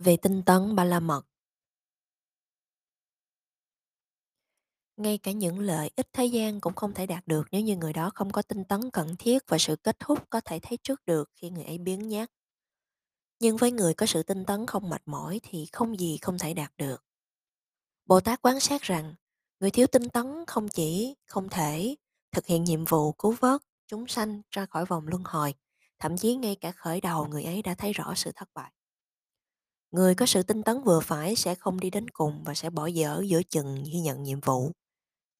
về tinh tấn ba la mật. Ngay cả những lợi ích thế gian cũng không thể đạt được nếu như người đó không có tinh tấn cần thiết và sự kết thúc có thể thấy trước được khi người ấy biếng nhác. Nhưng với người có sự tinh tấn không mệt mỏi thì không gì không thể đạt được. Bồ Tát quan sát rằng, người thiếu tinh tấn không chỉ không thể thực hiện nhiệm vụ cứu vớt chúng sanh ra khỏi vòng luân hồi, thậm chí ngay cả khởi đầu người ấy đã thấy rõ sự thất bại. Người có sự tinh tấn vừa phải sẽ không đi đến cùng và sẽ bỏ dở giữa chừng khi nhận nhiệm vụ.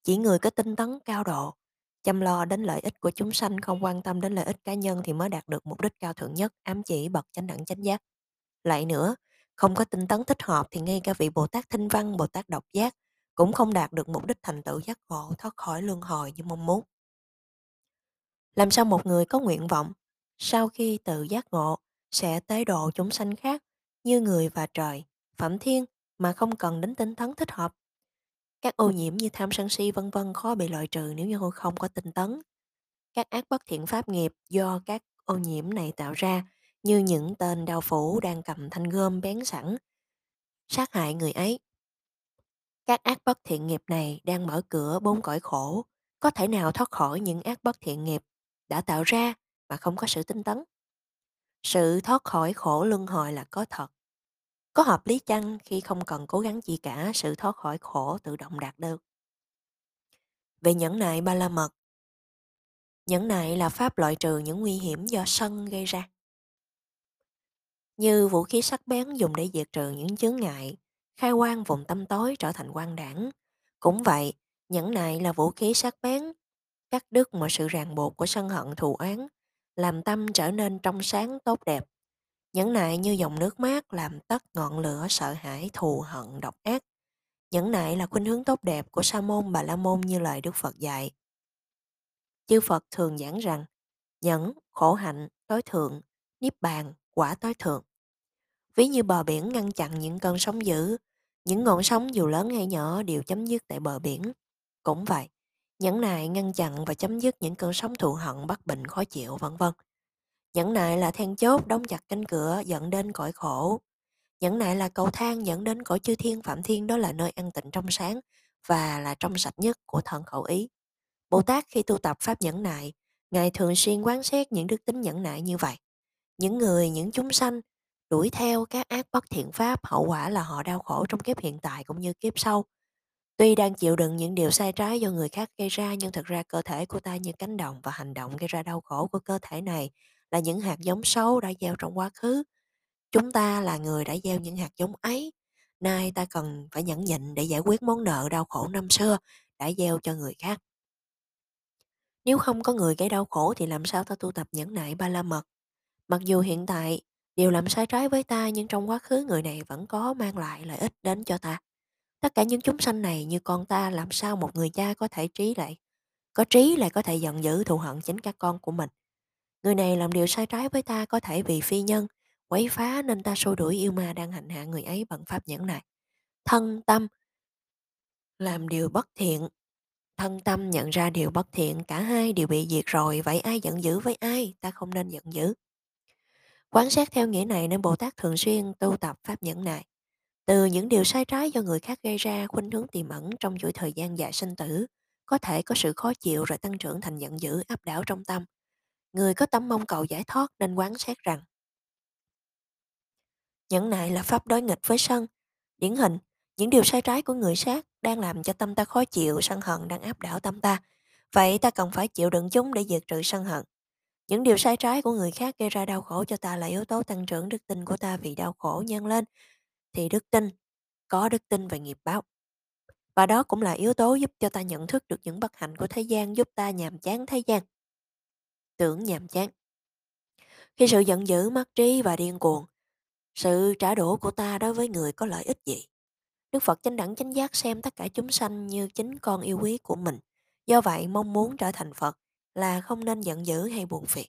Chỉ người có tinh tấn cao độ, chăm lo đến lợi ích của chúng sanh, không quan tâm đến lợi ích cá nhân thì mới đạt được mục đích cao thượng nhất, ám chỉ bậc chánh đẳng chánh giác. Lại nữa, không có tinh tấn thích hợp thì ngay cả vị Bồ Tát Thanh Văn, Bồ Tát Độc Giác cũng không đạt được mục đích thành tựu giác ngộ thoát khỏi luân hồi như mong muốn. Làm sao một người có nguyện vọng sau khi tự giác ngộ sẽ tế độ chúng sanh khác như người và trời, phẩm thiên mà không cần đến tinh tấn thích hợp? Các ô nhiễm như tham sân si vân vân khó bị loại trừ nếu như không có tinh tấn. Các ác bất thiện pháp nghiệp do các ô nhiễm này tạo ra như những tên đao phủ đang cầm thanh gươm bén sẵn sát hại người ấy. Các ác bất thiện nghiệp này đang mở cửa bốn cõi khổ, có thể nào thoát khỏi những ác bất thiện nghiệp đã tạo ra mà không có sự tinh tấn? Sự thoát khỏi khổ luân hồi là có thật. Có hợp lý chăng khi không cần cố gắng gì cả, sự thoát khỏi khổ tự động đạt được? Về nhẫn nại ba la mật, nhẫn nại là pháp loại trừ những nguy hiểm do sân gây ra. Như vũ khí sắc bén dùng để diệt trừ những chướng ngại, khai quang vùng tăm tối trở thành quang đãng. Cũng vậy, nhẫn nại là vũ khí sắc bén, cắt đứt mọi sự ràng buộc của sân hận thù oán, làm tâm trở nên trong sáng tốt đẹp. Nhẫn nại như dòng nước mát làm tắt ngọn lửa sợ hãi thù hận độc ác. Nhẫn nại là khuynh hướng tốt đẹp của Sa môn Bà la môn như lời Đức Phật dạy. Chư Phật thường giảng rằng nhẫn, khổ hạnh, tối thượng, niết bàn, quả tối thượng. Ví như bờ biển ngăn chặn những cơn sóng dữ, những ngọn sóng dù lớn hay nhỏ đều chấm dứt tại bờ biển. Cũng vậy, nhẫn nại ngăn chặn và chấm dứt những cơn sóng thù hận bất bình khó chịu vân vân. Nhẫn nại là then chốt đóng chặt cánh cửa dẫn đến cõi khổ. Nhẫn nại là cầu thang dẫn đến cõi chư thiên phạm thiên, đó là nơi an tịnh trong sáng và là trong sạch nhất của thân khẩu ý. Bồ Tát khi tu tập pháp nhẫn nại, Ngài thường xuyên quán xét những đức tính nhẫn nại như vậy. Những người, những chúng sanh đuổi theo các ác bất thiện pháp, hậu quả là họ đau khổ trong kiếp hiện tại cũng như kiếp sau. Tuy đang chịu đựng những điều sai trái do người khác gây ra, nhưng thực ra cơ thể của ta như cánh đồng và hành động gây ra đau khổ của cơ thể này là những hạt giống xấu đã gieo trong quá khứ. Chúng ta là người đã gieo những hạt giống ấy. Nay ta cần phải nhẫn nhịn để giải quyết món nợ đau khổ năm xưa đã gieo cho người khác. Nếu không có người gây đau khổ thì làm sao ta tu tập nhẫn nại ba la mật? Mặc dù hiện tại điều làm sai trái với ta, nhưng trong quá khứ người này vẫn có mang lại lợi ích đến cho ta. Tất cả những chúng sanh này như con ta, làm sao một người cha có thể có trí lại có thể giận dữ thù hận chính các con của mình? Người này làm điều sai trái với ta, có thể vì phi nhân, quấy phá nên ta xua đuổi yêu ma đang hành hạ người ấy bằng pháp nhẫn nại. Thân tâm làm điều bất thiện, thân tâm nhận ra điều bất thiện, cả hai đều bị diệt rồi, vậy ai giận dữ với ai? Ta không nên giận dữ. Quán sát theo nghĩa này nên Bồ Tát thường xuyên tu tập pháp nhẫn nại. Từ những điều sai trái do người khác gây ra, khuynh hướng tiềm ẩn trong chuỗi thời gian dài sinh tử, có thể có sự khó chịu rồi tăng trưởng thành giận dữ áp đảo trong tâm. Người có tâm mong cầu giải thoát nên quán sát rằng nhẫn nại là pháp đối nghịch với sân. Điển hình, những điều sai trái của người sát đang làm cho tâm ta khó chịu, sân hận đang áp đảo tâm ta. Vậy ta cần phải chịu đựng chúng để diệt trừ sân hận. Những điều sai trái của người khác gây ra đau khổ cho ta là yếu tố tăng trưởng đức tin của ta, vì đau khổ nhân lên thì có đức tin về nghiệp báo. Và đó cũng là yếu tố giúp cho ta nhận thức được những bất hạnh của thế gian, giúp ta nhàm chán thế gian, tưởng nhàm chán. Khi sự giận dữ, mất trí và điên cuồng, sự trả đũa của ta đối với người có lợi ích gì? Đức Phật chánh đẳng chánh giác xem tất cả chúng sanh như chính con yêu quý của mình. Do vậy, mong muốn trở thành Phật là không nên giận dữ hay buồn phiền.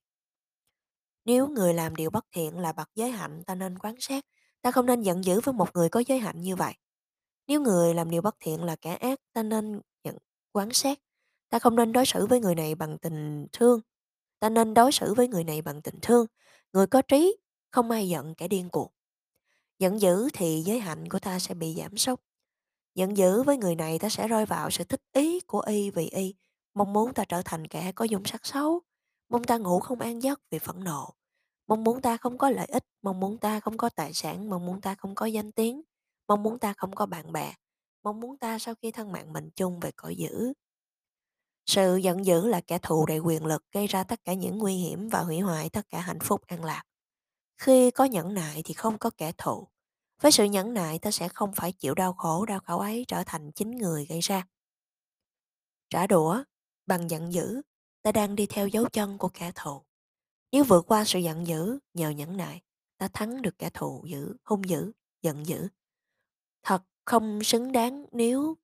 Nếu người làm điều bất thiện là bậc giới hạnh, ta nên quán sát. Ta không nên giận dữ với một người có giới hạnh như vậy. Nếu người làm điều bất thiện là kẻ ác, ta nên quán sát. Ta không nên đối xử với người này bằng tình thương. Ta nên đối xử với người này bằng tình thương. Người có trí không ai giận kẻ điên cuồng. Giận dữ thì giới hạnh của ta sẽ bị giảm sút. Giận dữ với người này, ta sẽ rơi vào sự thích ý của y vì y, mong muốn ta trở thành kẻ có dung sắc xấu, mong ta ngủ không an giấc vì phẫn nộ, mong muốn ta không có lợi ích, mong muốn ta không có tài sản, mong muốn ta không có danh tiếng, mong muốn ta không có bạn bè, mong muốn ta sau khi thân mạng mình chung về cõi dữ. Sự giận dữ là kẻ thù đầy quyền lực gây ra tất cả những nguy hiểm và hủy hoại tất cả hạnh phúc an lạc. Khi có nhẫn nại thì không có kẻ thù. Với sự nhẫn nại, ta sẽ không phải chịu đau khổ ấy trở thành chính người gây ra. Trả đũa bằng giận dữ, ta đang đi theo dấu chân của kẻ thù. Nếu vượt qua sự giận dữ, nhờ nhẫn nại, ta thắng được kẻ thù hung dữ, giận dữ. Thật không xứng đáng nếu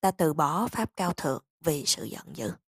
ta từ bỏ pháp cao thượng vì sự giận dữ.